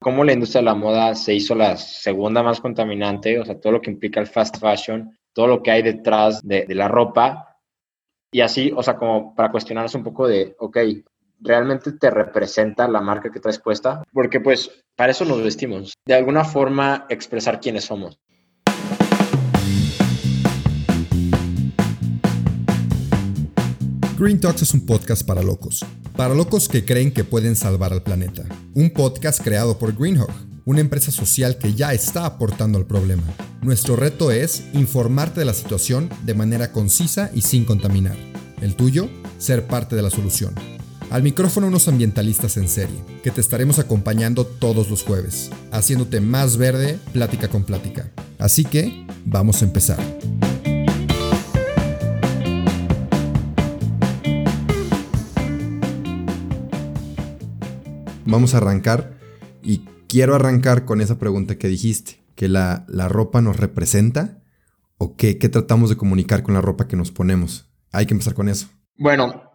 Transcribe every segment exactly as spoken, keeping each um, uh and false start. cómo la industria de la moda se hizo la segunda más contaminante, o sea, todo lo que implica el fast fashion, todo lo que hay detrás de, de la ropa, y así, o sea, como para cuestionarnos un poco de, ok, ¿realmente te representa la marca que traes puesta? Porque pues para eso nos vestimos, de alguna forma expresar quiénes somos. Green Talks es un podcast para locos, para locos que creen que pueden salvar al planeta. Un podcast creado por Greenhawk, una empresa social que ya está aportando al problema. Nuestro reto es informarte de la situación de manera concisa y sin contaminar. El tuyo, ser parte de la solución. Al micrófono unos ambientalistas en serie, que te estaremos acompañando todos los jueves, haciéndote más verde, plática con plática. Así que, vamos a empezar. Vamos a arrancar y quiero arrancar con esa pregunta que dijiste, que la, la ropa nos representa o qué, qué tratamos de comunicar con la ropa que nos ponemos. Hay que empezar con eso. Bueno,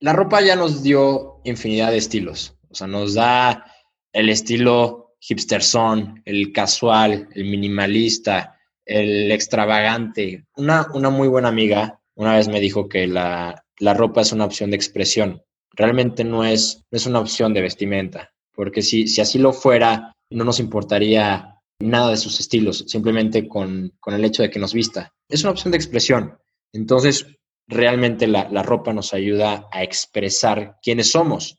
la ropa ya nos dio infinidad de estilos. O sea, nos da el estilo hipsterzón, el casual, el minimalista, el extravagante. Una, una muy buena amiga una vez me dijo que la, la ropa es una opción de expresión. Realmente no es, no es una opción de vestimenta, porque si, si así lo fuera, no nos importaría nada de sus estilos, simplemente con, con el hecho de que nos vista. Es una opción de expresión. Entonces, realmente la, la ropa nos ayuda a expresar quiénes somos.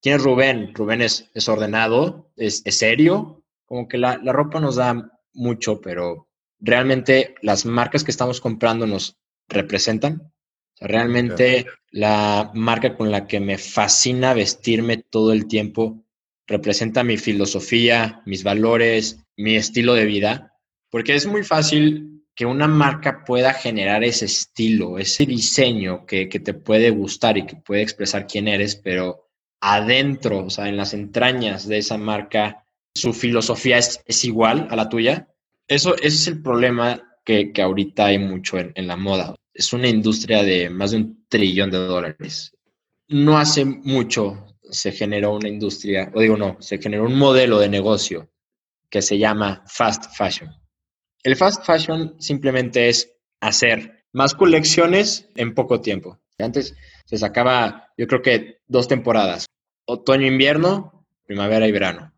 ¿Quién es Rubén? Rubén es, es ordenado, es, es serio. Como que la, la ropa nos da mucho, pero realmente las marcas que estamos comprando nos representan. Realmente la marca con la que me fascina vestirme todo el tiempo representa mi filosofía, mis valores, mi estilo de vida, porque es muy fácil que una marca pueda generar ese estilo, ese diseño que, que te puede gustar y que puede expresar quién eres, pero adentro, o sea, en las entrañas de esa marca, su filosofía es, es igual a la tuya. Eso, ese es el problema que, que ahorita hay mucho en, en la moda. Es una industria de más de un trillón de dólares. No hace mucho se generó una industria, o digo no, se generó un modelo de negocio que se llama fast fashion. El fast fashion simplemente es hacer más colecciones en poco tiempo. Antes se sacaba, yo creo que dos temporadas, otoño, invierno, primavera y verano.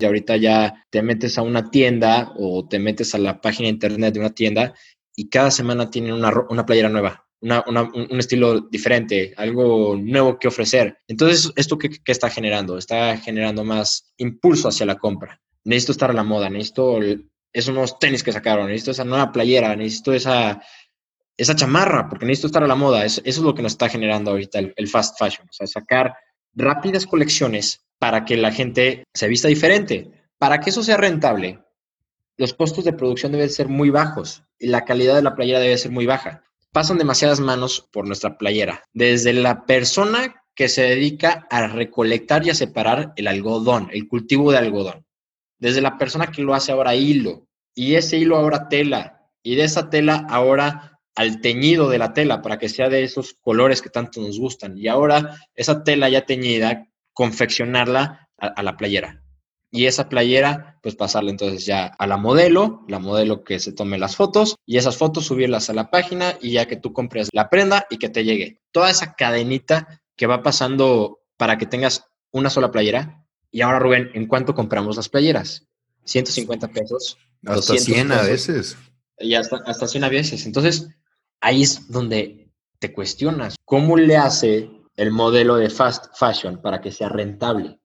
Y ahorita ya te metes a una tienda o te metes a la página de internet de una tienda y cada semana tienen una, una playera nueva, una, una, un estilo diferente, algo nuevo que ofrecer. Entonces, ¿esto qué, qué está generando? Está generando más impulso hacia la compra. Necesito estar a la moda, necesito el, esos nuevos tenis que sacaron, necesito esa nueva playera, necesito esa, esa chamarra, porque necesito estar a la moda. Es, eso es lo que nos está generando ahorita el, el fast fashion. O sea, sacar rápidas colecciones para que la gente se vista diferente. Para que eso sea rentable, los costos de producción deben ser muy bajos. La calidad de la playera debe ser muy baja. Pasan demasiadas manos por nuestra playera. Desde la persona que se dedica a recolectar y a separar el algodón, el cultivo de algodón. Desde la persona que lo hace ahora hilo. Y ese hilo ahora tela. Y de esa tela ahora al teñido de la tela para que sea de esos colores que tanto nos gustan. Y ahora esa tela ya teñida, confeccionarla a, a la playera. Y esa playera, pues pasarla entonces ya a la modelo, la modelo que se tome las fotos, y esas fotos subirlas a la página y ya que tú compres la prenda y que te llegue. Toda esa cadenita que va pasando para que tengas una sola playera. Y ahora, Rubén, ¿en cuánto compramos las playeras? ciento cincuenta pesos. Hasta cien a veces. Y hasta, hasta cien a veces. Entonces, ahí es donde te cuestionas. ¿Cómo le hace el modelo de fast fashion para que sea rentable?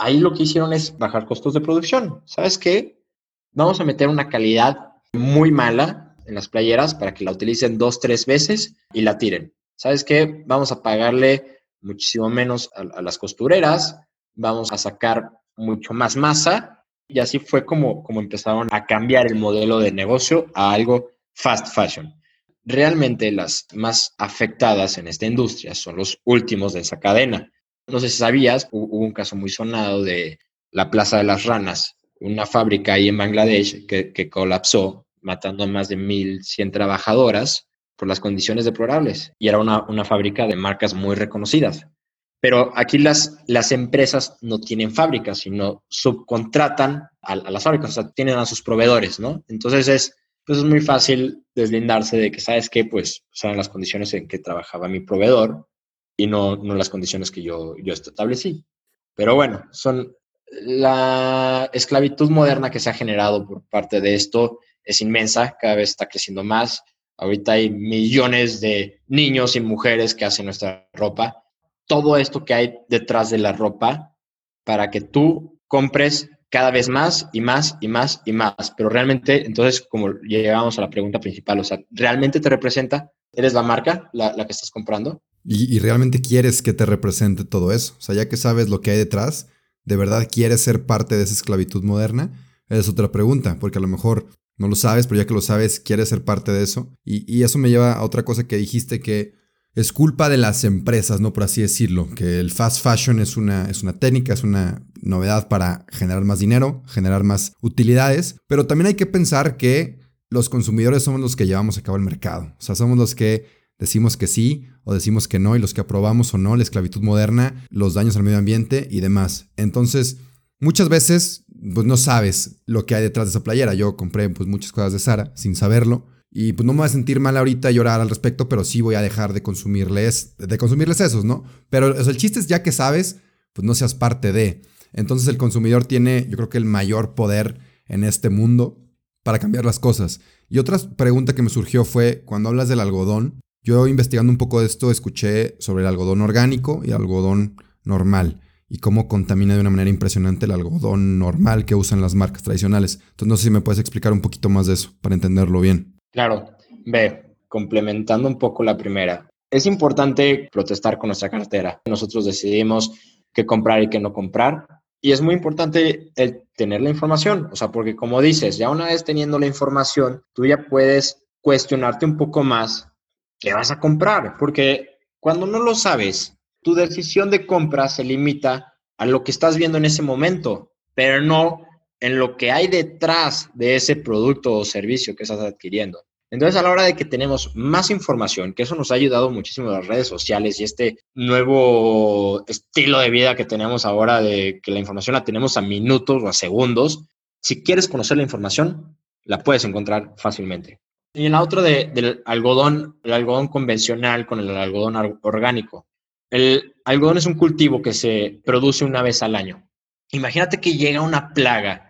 Ahí lo que hicieron es bajar costos de producción. ¿Sabes qué? Vamos a meter una calidad muy mala en las playeras para que la utilicen dos, tres veces y la tiren. ¿Sabes qué? Vamos a pagarle muchísimo menos a, a las costureras. Vamos a sacar mucho más masa. Y así fue como, como empezaron a cambiar el modelo de negocio a algo fast fashion. Realmente las más afectadas en esta industria son los últimos de esa cadena. No sé si sabías, hubo un caso muy sonado de la Plaza de las Ranas, una fábrica ahí en Bangladesh que, que colapsó, matando a más de mil cien trabajadoras por las condiciones deplorables. Y era una, una fábrica de marcas muy reconocidas. Pero aquí las, las empresas no tienen fábricas, sino subcontratan a, a las fábricas, o sea, tienen a sus proveedores, ¿no? Entonces es, pues es muy fácil deslindarse de que, ¿sabes qué? Pues son las condiciones en que trabajaba mi proveedor y no, no las condiciones que yo, yo establecí. Pero bueno, son la esclavitud moderna que se ha generado por parte de esto es inmensa, cada vez está creciendo más. Ahorita hay millones de niños y mujeres que hacen nuestra ropa. Todo esto que hay detrás de la ropa para que tú compres cada vez más y más y más y más. Pero realmente, entonces, como llegamos a la pregunta principal, o sea, ¿realmente te representa? ¿Eres la marca la, la que estás comprando? Y, y realmente quieres que te represente todo eso. O sea, ya que sabes lo que hay detrás, ¿de verdad quieres ser parte de esa esclavitud moderna? Es otra pregunta, porque a lo mejor no lo sabes, pero ya que lo sabes, quieres ser parte de eso. Y, y eso me lleva a otra cosa que dijiste, que es culpa de las empresas, ¿no? Por así decirlo, que el fast fashion es una, es una técnica, es una novedad para generar más dinero, generar más utilidades. Pero también hay que pensar que los consumidores somos los que llevamos a cabo el mercado. O sea, somos los que decimos que sí o decimos que no, y los que aprobamos o no la esclavitud moderna, los daños al medio ambiente y demás. Entonces, muchas veces, pues no sabes lo que hay detrás de esa playera. Yo compré pues muchas cosas de Zara sin saberlo y pues no me voy a sentir mal ahorita, llorar al respecto, pero sí voy a dejar de consumirles, de consumirles esos, ¿no? Pero o sea, el chiste es, ya que sabes, pues no seas parte de. Entonces el consumidor tiene, yo creo que el mayor poder en este mundo para cambiar las cosas. Y otra pregunta que me surgió fue, cuando hablas del algodón, yo investigando un poco de esto, escuché sobre el algodón orgánico y el algodón normal, y cómo contamina de una manera impresionante el algodón normal que usan las marcas tradicionales. Entonces, no sé si me puedes explicar un poquito más de eso para entenderlo bien. Claro. Ve, complementando un poco la primera, es importante protestar con nuestra cartera. Nosotros decidimos qué comprar y qué no comprar. Y es muy importante el tener la información. O sea, porque como dices, ya una vez teniendo la información, tú ya puedes cuestionarte un poco más qué vas a comprar. Porque cuando no lo sabes, tu decisión de compra se limita a lo que estás viendo en ese momento, pero no en lo que hay detrás de ese producto o servicio que estás adquiriendo. Entonces, a la hora de que tenemos más información, que eso nos ha ayudado muchísimo las redes sociales y este nuevo estilo de vida que tenemos ahora, de que la información la tenemos a minutos o a segundos, si quieres conocer la información, la puedes encontrar fácilmente. Y en la otra de, del algodón, el algodón convencional con el algodón orgánico. El algodón es un cultivo que se produce una vez al año. Imagínate que llega una plaga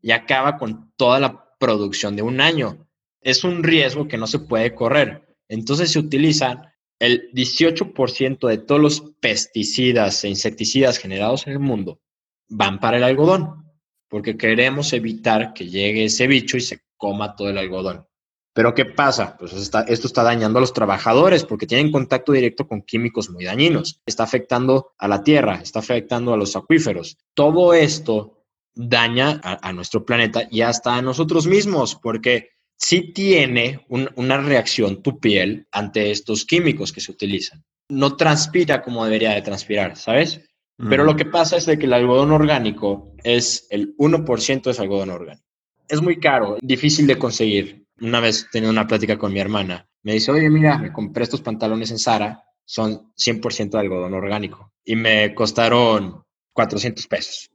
y acaba con toda la producción de un año. Es un riesgo que no se puede correr. Entonces se utilizan el dieciocho por ciento de todos los pesticidas e insecticidas generados en el mundo van para el algodón, porque queremos evitar que llegue ese bicho y se coma todo el algodón. ¿Pero qué pasa? Pues está, esto está dañando a los trabajadores porque tienen contacto directo con químicos muy dañinos. Está afectando a la tierra, está afectando a los acuíferos. Todo esto daña a, a nuestro planeta y hasta a nosotros mismos, porque sí tiene un, una reacción tu piel ante estos químicos que se utilizan. No transpira como debería de transpirar, ¿sabes? Mm. Pero lo que pasa es de que el algodón orgánico es el uno por ciento es algodón orgánico. Es muy caro, difícil de conseguir. Una vez tenía una plática con mi hermana. Me dice, oye, mira, me compré estos pantalones en Zara. Son cien por ciento de algodón orgánico. Y me costaron cuatrocientos pesos.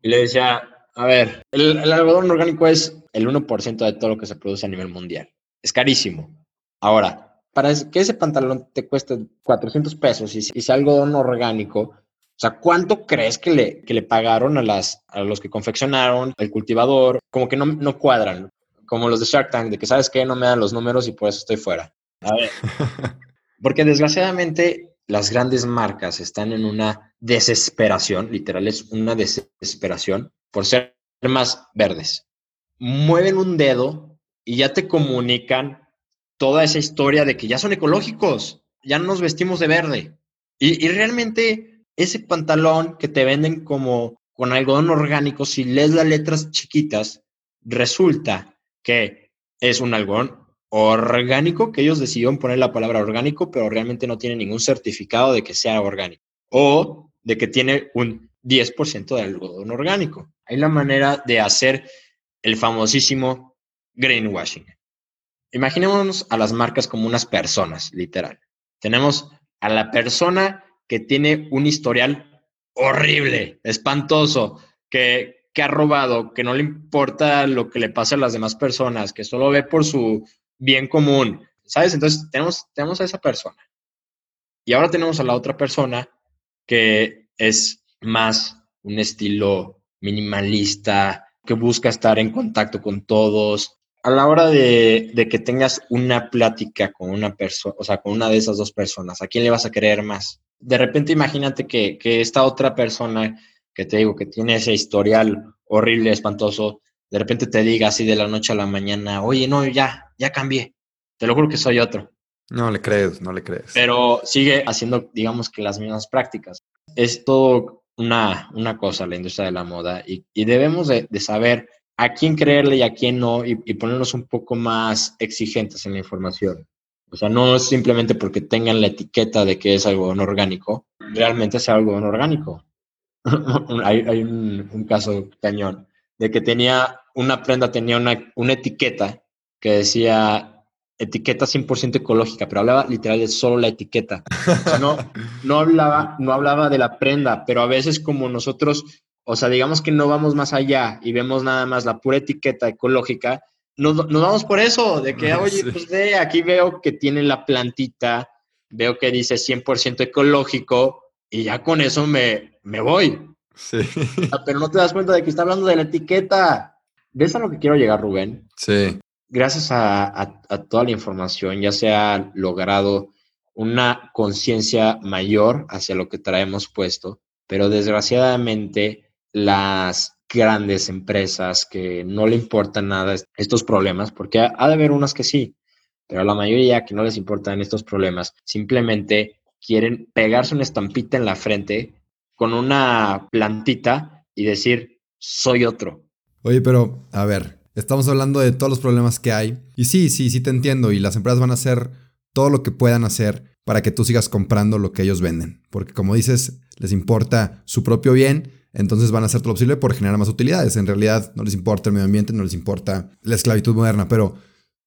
Y le decía, a ver, el, el algodón orgánico es el uno por ciento de todo lo que se produce a nivel mundial. Es carísimo. Ahora, para que ese pantalón te cueste cuatrocientos pesos y, y sea algodón orgánico, o sea, ¿cuánto crees que le, que le pagaron a, las, a los que confeccionaron, al cultivador? Como que no, no cuadran. Como los de Shark Tank, de que, ¿sabes qué? No me dan los números y por eso estoy fuera. A ver. Porque desgraciadamente las grandes marcas están en una desesperación, literal es una desesperación, por ser más verdes. Mueven un dedo y ya te comunican toda esa historia de que ya son ecológicos, ya nos vestimos de verde. Y, y realmente ese pantalón que te venden como con algodón orgánico, si lees las letras chiquitas, resulta que es un algodón orgánico, que ellos decidieron poner la palabra orgánico, pero realmente no tiene ningún certificado de que sea orgánico o de que tiene un diez por ciento de algodón orgánico. Hay la manera de hacer el famosísimo greenwashing. Imaginémonos a las marcas como unas personas, literal. Tenemos a la persona que tiene un historial horrible, espantoso, que, que ha robado, que no le importa lo que le pase a las demás personas, que solo ve por su bien común, ¿sabes? Entonces tenemos, tenemos a esa persona. Y ahora tenemos a la otra persona que es más un estilo minimalista, que busca estar en contacto con todos. A la hora de, de que tengas una plática con una persona, o sea, con una de esas dos personas, ¿a quién le vas a creer más? De repente imagínate que, que esta otra persona que te digo, que tiene ese historial horrible, espantoso, de repente te diga así de la noche a la mañana, oye, no, ya, ya cambié, te lo juro que soy otro. No le crees, no le crees. Pero sigue haciendo, digamos, que las mismas prácticas. Es todo una, una cosa la industria de la moda y, y debemos de, de saber a quién creerle y a quién no y, y ponernos un poco más exigentes en la información. O sea, no es simplemente porque tengan la etiqueta de que es algodón orgánico, realmente es algodón orgánico. hay hay un, un caso cañón de que tenía una prenda, tenía una, una etiqueta que decía... etiqueta cien por ciento ecológica, pero hablaba literal de solo la etiqueta. O sea, no, no, hablaba, no hablaba de la prenda, pero a veces como nosotros, o sea, digamos que no vamos más allá y vemos nada más la pura etiqueta ecológica, nos, nos vamos por eso, de que, oye, sí. pues de aquí veo que tiene la plantita, veo que dice cien por ciento ecológico y ya con eso me, me voy. Sí. O sea, pero no te das cuenta de que está hablando de la etiqueta. ¿Ves a lo que quiero llegar, Rubén? Sí. Gracias a, a, a toda la información ya se ha logrado una conciencia mayor hacia lo que traemos puesto, pero desgraciadamente las grandes empresas que no le importan nada estos problemas, porque ha, ha de haber unas que sí, pero la mayoría que no les importan estos problemas, simplemente quieren pegarse una estampita en la frente con una plantita y decir, soy otro. Oye, pero a ver... Estamos hablando de todos los problemas que hay. Y sí, sí, sí te entiendo. Y las empresas van a hacer todo lo que puedan hacer para que tú sigas comprando lo que ellos venden. Porque como dices, les importa su propio bien. Entonces van a hacer todo lo posible por generar más utilidades. En realidad no les importa el medio ambiente, no les importa la esclavitud moderna. Pero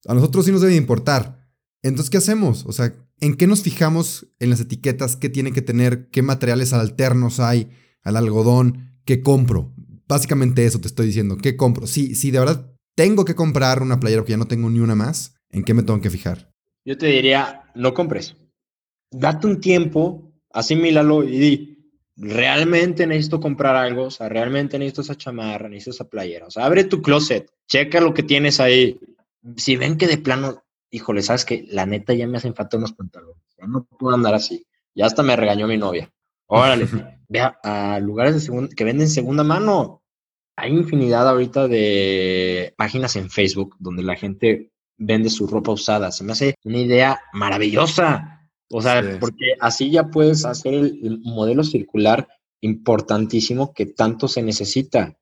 a nosotros sí nos debe importar. Entonces, ¿qué hacemos? O sea, ¿en qué nos fijamos en las etiquetas? ¿Qué tienen que tener? ¿Qué materiales alternos hay al algodón? ¿Qué compro? Básicamente eso te estoy diciendo. ¿Qué compro? Sí, sí, de verdad... ¿Tengo que comprar una playera porque ya no tengo ni una más? ¿En qué me tengo que fijar? Yo te diría, no compres. Date un tiempo, asimílalo y di, realmente necesito comprar algo, o sea, realmente necesito esa chamarra, necesito esa playera. O sea, abre tu closet, checa lo que tienes ahí. Si ven que de plano, híjole, ¿sabes qué? La neta ya me hacen falta unos pantalones. Ya no puedo andar así. Ya hasta me regañó mi novia. Órale, ve a, a lugares de segunda, que venden segunda mano. Hay infinidad ahorita de páginas en Facebook donde la gente vende su ropa usada. Se me hace una idea maravillosa. O sea, sí. Porque así ya puedes hacer el, el modelo circular importantísimo que tanto se necesita.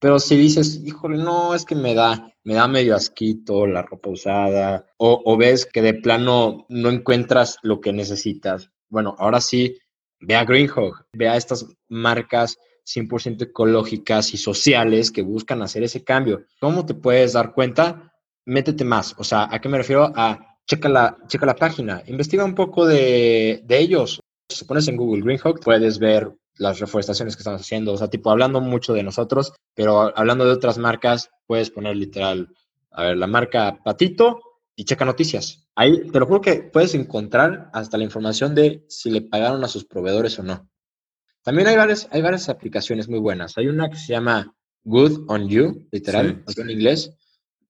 Pero si dices, híjole, no, es que me da, me da medio asquito la ropa usada. O, o ves que de plano no encuentras lo que necesitas. Bueno, ahora sí, ve a Greenhawk, ve a estas marcas cien por ciento ecológicas y sociales que buscan hacer ese cambio. ¿Cómo te puedes dar cuenta? Métete más. O sea, ¿a qué me refiero? A checa la, checa la página, investiga un poco de, de ellos. Si pones en Google Greenhawk, puedes ver las reforestaciones que están haciendo. O sea, tipo, hablando mucho de nosotros, pero hablando de otras marcas, puedes poner literal, a ver, la marca Patito y checa noticias. Ahí te lo juro que puedes encontrar hasta la información de si le pagaron a sus proveedores o no. También hay varias, hay varias aplicaciones muy buenas. Hay una que se llama Good on You, literal, sí. En inglés.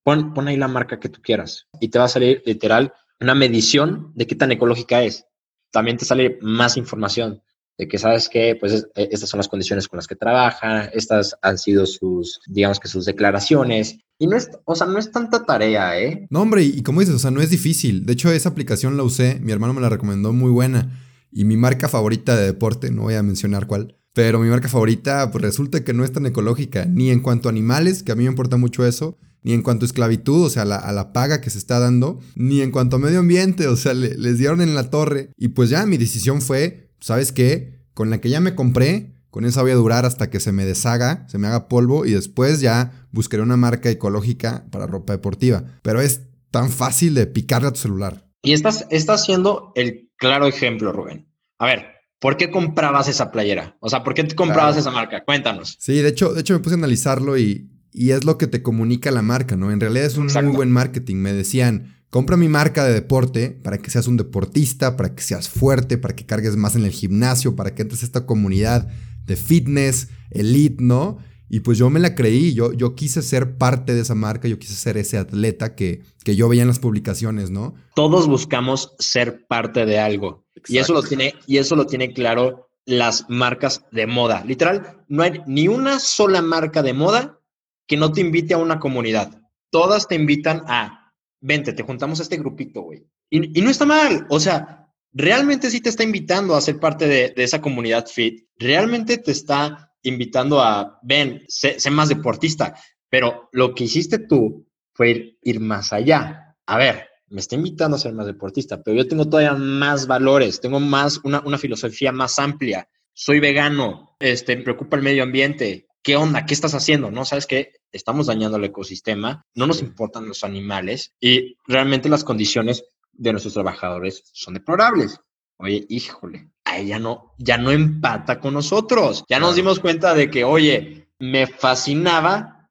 Pon, pon ahí la marca que tú quieras y te va a salir, literal, una medición de qué tan ecológica es. También te sale más información de que, ¿sabes qué? Pues es, estas son las condiciones con las que trabaja, estas han sido sus, digamos que sus declaraciones. Y no es, o sea, no es tanta tarea, ¿eh? No, hombre, y como dices, o sea, no es difícil. De hecho, esa aplicación la usé, mi hermano me la recomendó, muy buena. Y mi marca favorita de deporte, no voy a mencionar cuál, pero mi marca favorita pues resulta que no es tan ecológica, ni en cuanto a animales, que a mí me importa mucho eso, ni en cuanto a esclavitud, o sea, la, a la paga que se está dando, ni en cuanto a medio ambiente, o sea, le, les dieron en la torre. Y pues ya mi decisión fue, ¿sabes qué? Con la que ya me compré, con esa voy a durar hasta que se me deshaga, se me haga polvo y después ya buscaré una marca ecológica para ropa deportiva. Pero es tan fácil de picarle a tu celular. Y estás, estás siendo el claro ejemplo, Rubén. A ver, ¿por qué comprabas esa playera? O sea, ¿por qué te comprabas claro. esa marca? Cuéntanos. Sí, de hecho, de hecho me puse a analizarlo y, y es lo que te comunica la marca, ¿no? En realidad es un Exacto. muy buen marketing. Me decían, compra mi marca de deporte para que seas un deportista, para que seas fuerte, para que cargues más en el gimnasio, para que entres a esta comunidad de fitness, elite, ¿no? Y pues yo me la creí, yo, yo quise ser parte de esa marca, yo quise ser ese atleta que, que yo veía en las publicaciones, ¿no? Todos buscamos ser parte de algo. Exacto. Y eso lo tiene, y eso lo tiene claro las marcas de moda. Literal, no hay ni una sola marca de moda que no te invite a una comunidad. Todas te invitan a, vente, te juntamos a este grupito, güey. Y, y no está mal, o sea, realmente sí te está invitando a ser parte de, de esa comunidad fit. Realmente te está invitando a, ven, sé, sé más deportista, pero lo que hiciste tú fue ir, ir más allá. A ver, me está invitando a ser más deportista, pero yo tengo todavía más valores, tengo más, una, una filosofía más amplia, soy vegano, este, me preocupa el medio ambiente, ¿qué onda? ¿Qué estás haciendo? ¿No? ¿Sabes qué? Estamos dañando el ecosistema, no nos importan los animales y realmente las condiciones de nuestros trabajadores son deplorables. Oye, híjole, ahí ya no, ya no empata con nosotros. Ya nos dimos cuenta de que, oye, me fascinaba,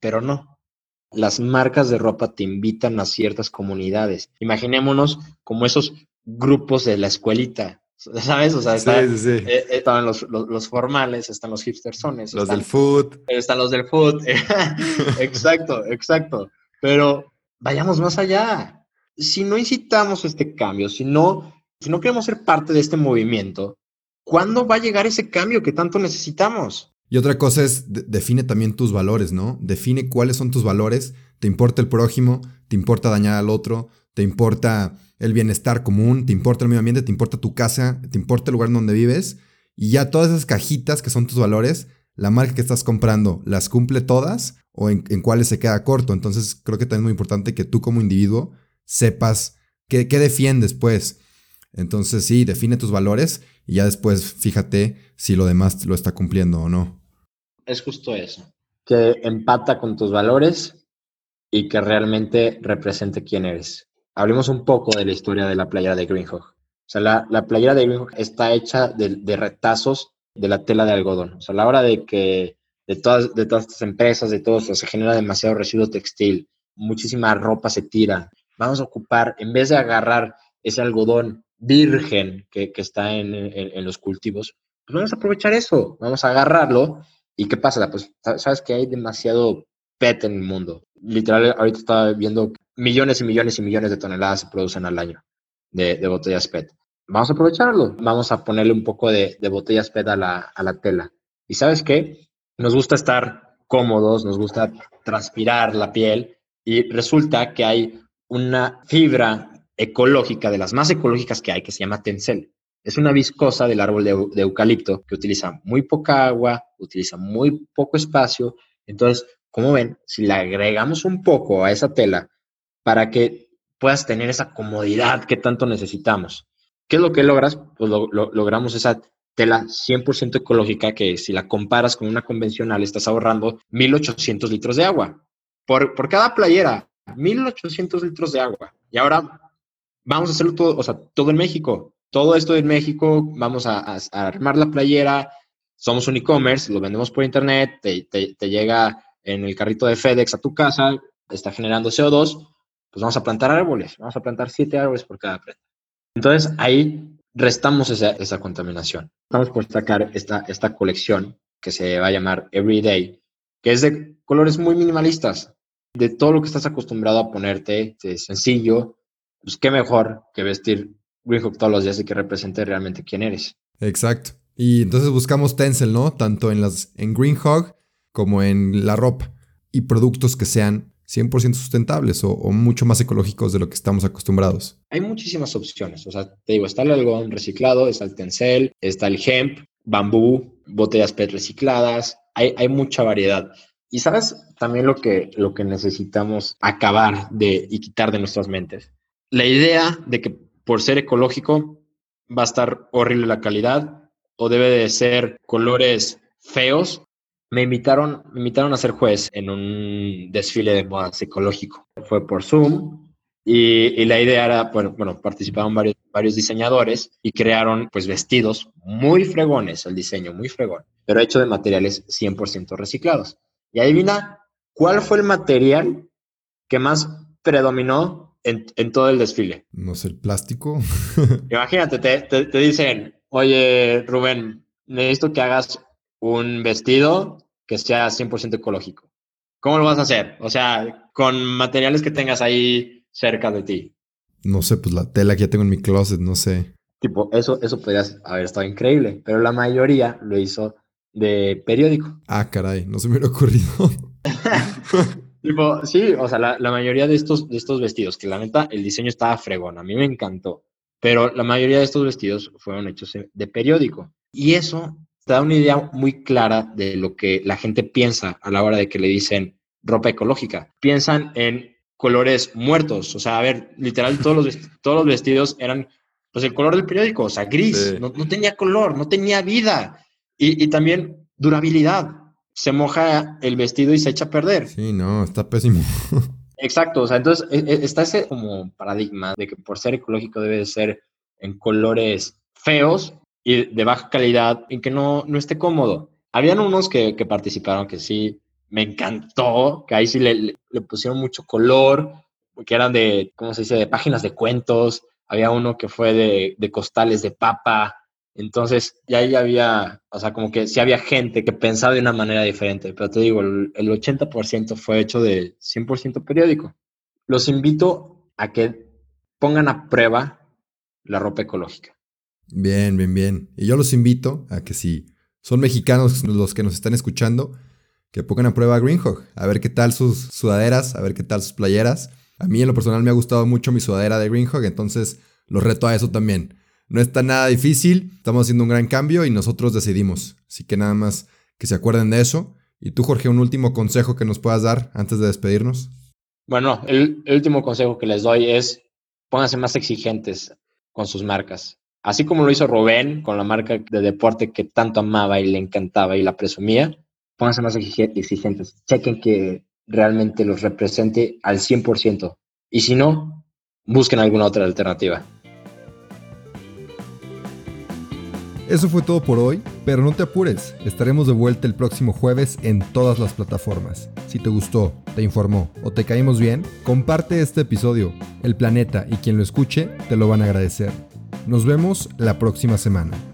pero no. Las marcas de ropa te invitan a ciertas comunidades. Imaginémonos como esos grupos de la escuelita, ¿sabes? O sea, está, sí, sí, sí. Eh, estaban los, los, los formales, están los hipstersones. Los están, del food. Están los del food. Exacto, exacto. Pero vayamos más allá. Si no incitamos este cambio, si no... Si no queremos ser parte de este movimiento, ¿cuándo va a llegar ese cambio que tanto necesitamos? Y otra cosa es, de, define también tus valores, ¿no? Define cuáles son tus valores. ¿Te importa el prójimo? ¿Te importa dañar al otro? ¿Te importa el bienestar común? ¿Te importa el medio ambiente? ¿Te importa tu casa? ¿Te importa el lugar donde vives? Y ya todas esas cajitas que son tus valores, la marca que estás comprando, ¿las cumple todas? ¿O en, en cuáles se queda corto? Entonces, creo que también es muy importante que tú como individuo sepas qué, qué defiendes, pues. Entonces sí, define tus valores y ya después fíjate si lo demás lo está cumpliendo o no. Es justo eso, que empata con tus valores y que realmente represente quién eres. Hablemos un poco de la historia de la playera de Greenhawk. O sea, la, la playera de Greenhawk está hecha de, de retazos de la tela de algodón. O sea, a la hora de que de todas, de todas estas empresas, de todos, se genera demasiado residuo textil, muchísima ropa se tira. Vamos a ocupar, en vez de agarrar ese algodón virgen que, que está en, en, en los cultivos, pues vamos a aprovechar eso, vamos a agarrarlo. ¿Y qué pasa? Pues sabes que hay demasiado P E T en el mundo. Literal, ahorita estaba viendo millones y millones y millones de toneladas se producen al año de, de botellas P E T. Vamos a aprovecharlo, vamos a ponerle un poco de, de botellas P E T a la, a la tela. ¿Y sabes qué? Nos gusta estar cómodos, nos gusta transpirar la piel y resulta que hay una fibra ecológica, de las más ecológicas que hay, que se llama Tencel. Es una viscosa del árbol de, de eucalipto que utiliza muy poca agua, utiliza muy poco espacio. Entonces, como ven, si le agregamos un poco a esa tela para que puedas tener esa comodidad que tanto necesitamos. ¿Qué es lo que logras? Pues lo, lo, logramos esa tela cien por ciento ecológica que si la comparas con una convencional estás ahorrando mil ochocientos litros de agua. Por, por cada playera, mil ochocientos litros de agua. Y ahora... vamos a hacerlo todo, o sea, todo en México. Todo esto en México, vamos a, a, a armar la playera. Somos un e-commerce, lo vendemos por internet, te, te, te llega en el carrito de FedEx a tu casa, está generando C O dos, pues vamos a plantar árboles. Vamos a plantar siete árboles por cada prenda. Entonces, ahí restamos esa, esa contaminación. Estamos por sacar esta, esta colección que se va a llamar Everyday, que es de colores muy minimalistas. De todo lo que estás acostumbrado a ponerte, es sencillo. Pues qué mejor que vestir Greenhawk todos los días y que represente realmente quién eres. Exacto. Y entonces buscamos Tencel, ¿no? Tanto en las en Greenhawk como en la ropa. Y productos que sean cien por ciento sustentables o, o mucho más ecológicos de lo que estamos acostumbrados. Hay muchísimas opciones. O sea, te digo, está el algodón reciclado, está el Tencel, está el hemp, bambú, botellas P E T recicladas. Hay, hay mucha variedad. Y ¿sabes también lo que, lo que necesitamos acabar de, y quitar de nuestras mentes? La idea de que por ser ecológico va a estar horrible la calidad o debe de ser colores feos. Me invitaron, me invitaron a ser juez en un desfile de modas ecológico. Fue por Zoom, Y, y la idea era, bueno, bueno participaron varios, varios diseñadores y crearon pues vestidos muy fregones, el diseño muy fregón, pero hecho de materiales cien por ciento reciclados. Y adivina, ¿cuál fue el material que más predominó en, en todo el desfile? No sé, el plástico. Imagínate, te, te, te dicen, oye Rubén, necesito que hagas un vestido que sea cien por ciento ecológico. ¿Cómo lo vas a hacer? O sea, con materiales que tengas ahí cerca de ti. No sé, pues la tela que ya tengo en mi closet, no sé. Tipo, eso, eso podría haber estado increíble, pero la mayoría lo hizo de periódico. Ah, caray, no se me hubiera ocurrido. Tipo, sí, o sea, la, la mayoría de estos, de estos vestidos, que la neta, el diseño estaba fregón, a mí me encantó, pero la mayoría de estos vestidos fueron hechos de periódico. Y eso te da una idea muy clara de lo que la gente piensa a la hora de que le dicen ropa ecológica. Piensan en colores muertos, o sea, a ver, literal todos los, todos los vestidos eran pues el color del periódico, o sea, gris, sí. no, no tenía color, no tenía vida y, y también durabilidad, se moja el vestido y se echa a perder. Sí, no, está pésimo. Exacto, o sea, entonces está ese como paradigma de que por ser ecológico debe de ser en colores feos y de baja calidad y que no, no esté cómodo. Habían unos que, que participaron que sí me encantó, que ahí sí le, le, le pusieron mucho color, porque eran de, ¿cómo se dice?, de páginas de cuentos. Había uno que fue de, de costales de papa. Entonces, ya ahí había, o sea, como que sí había gente que pensaba de una manera diferente. Pero te digo, el, el ochenta por ciento fue hecho de cien por ciento periódico. Los invito a que pongan a prueba la ropa ecológica. Bien, bien, bien. Y yo los invito a que si son mexicanos los que nos están escuchando, que pongan a prueba a Greenhawk, a ver qué tal sus sudaderas, a ver qué tal sus playeras. A mí en lo personal me ha gustado mucho mi sudadera de Greenhawk, entonces los reto a eso también. No está nada difícil, estamos haciendo un gran cambio y nosotros decidimos. Así que nada más que se acuerden de eso. Y tú, Jorge, un último consejo que nos puedas dar antes de despedirnos. Bueno, el, el último consejo que les doy es pónganse más exigentes con sus marcas. Así como lo hizo Rubén con la marca de deporte que tanto amaba y le encantaba y la presumía, pónganse más exigentes, chequen que realmente los represente al cien por ciento y si no, busquen alguna otra alternativa. Eso fue todo por hoy, pero no te apures, estaremos de vuelta el próximo jueves en todas las plataformas. Si te gustó, te informó o te caímos bien, comparte este episodio. El planeta y quien lo escuche te lo van a agradecer. Nos vemos la próxima semana.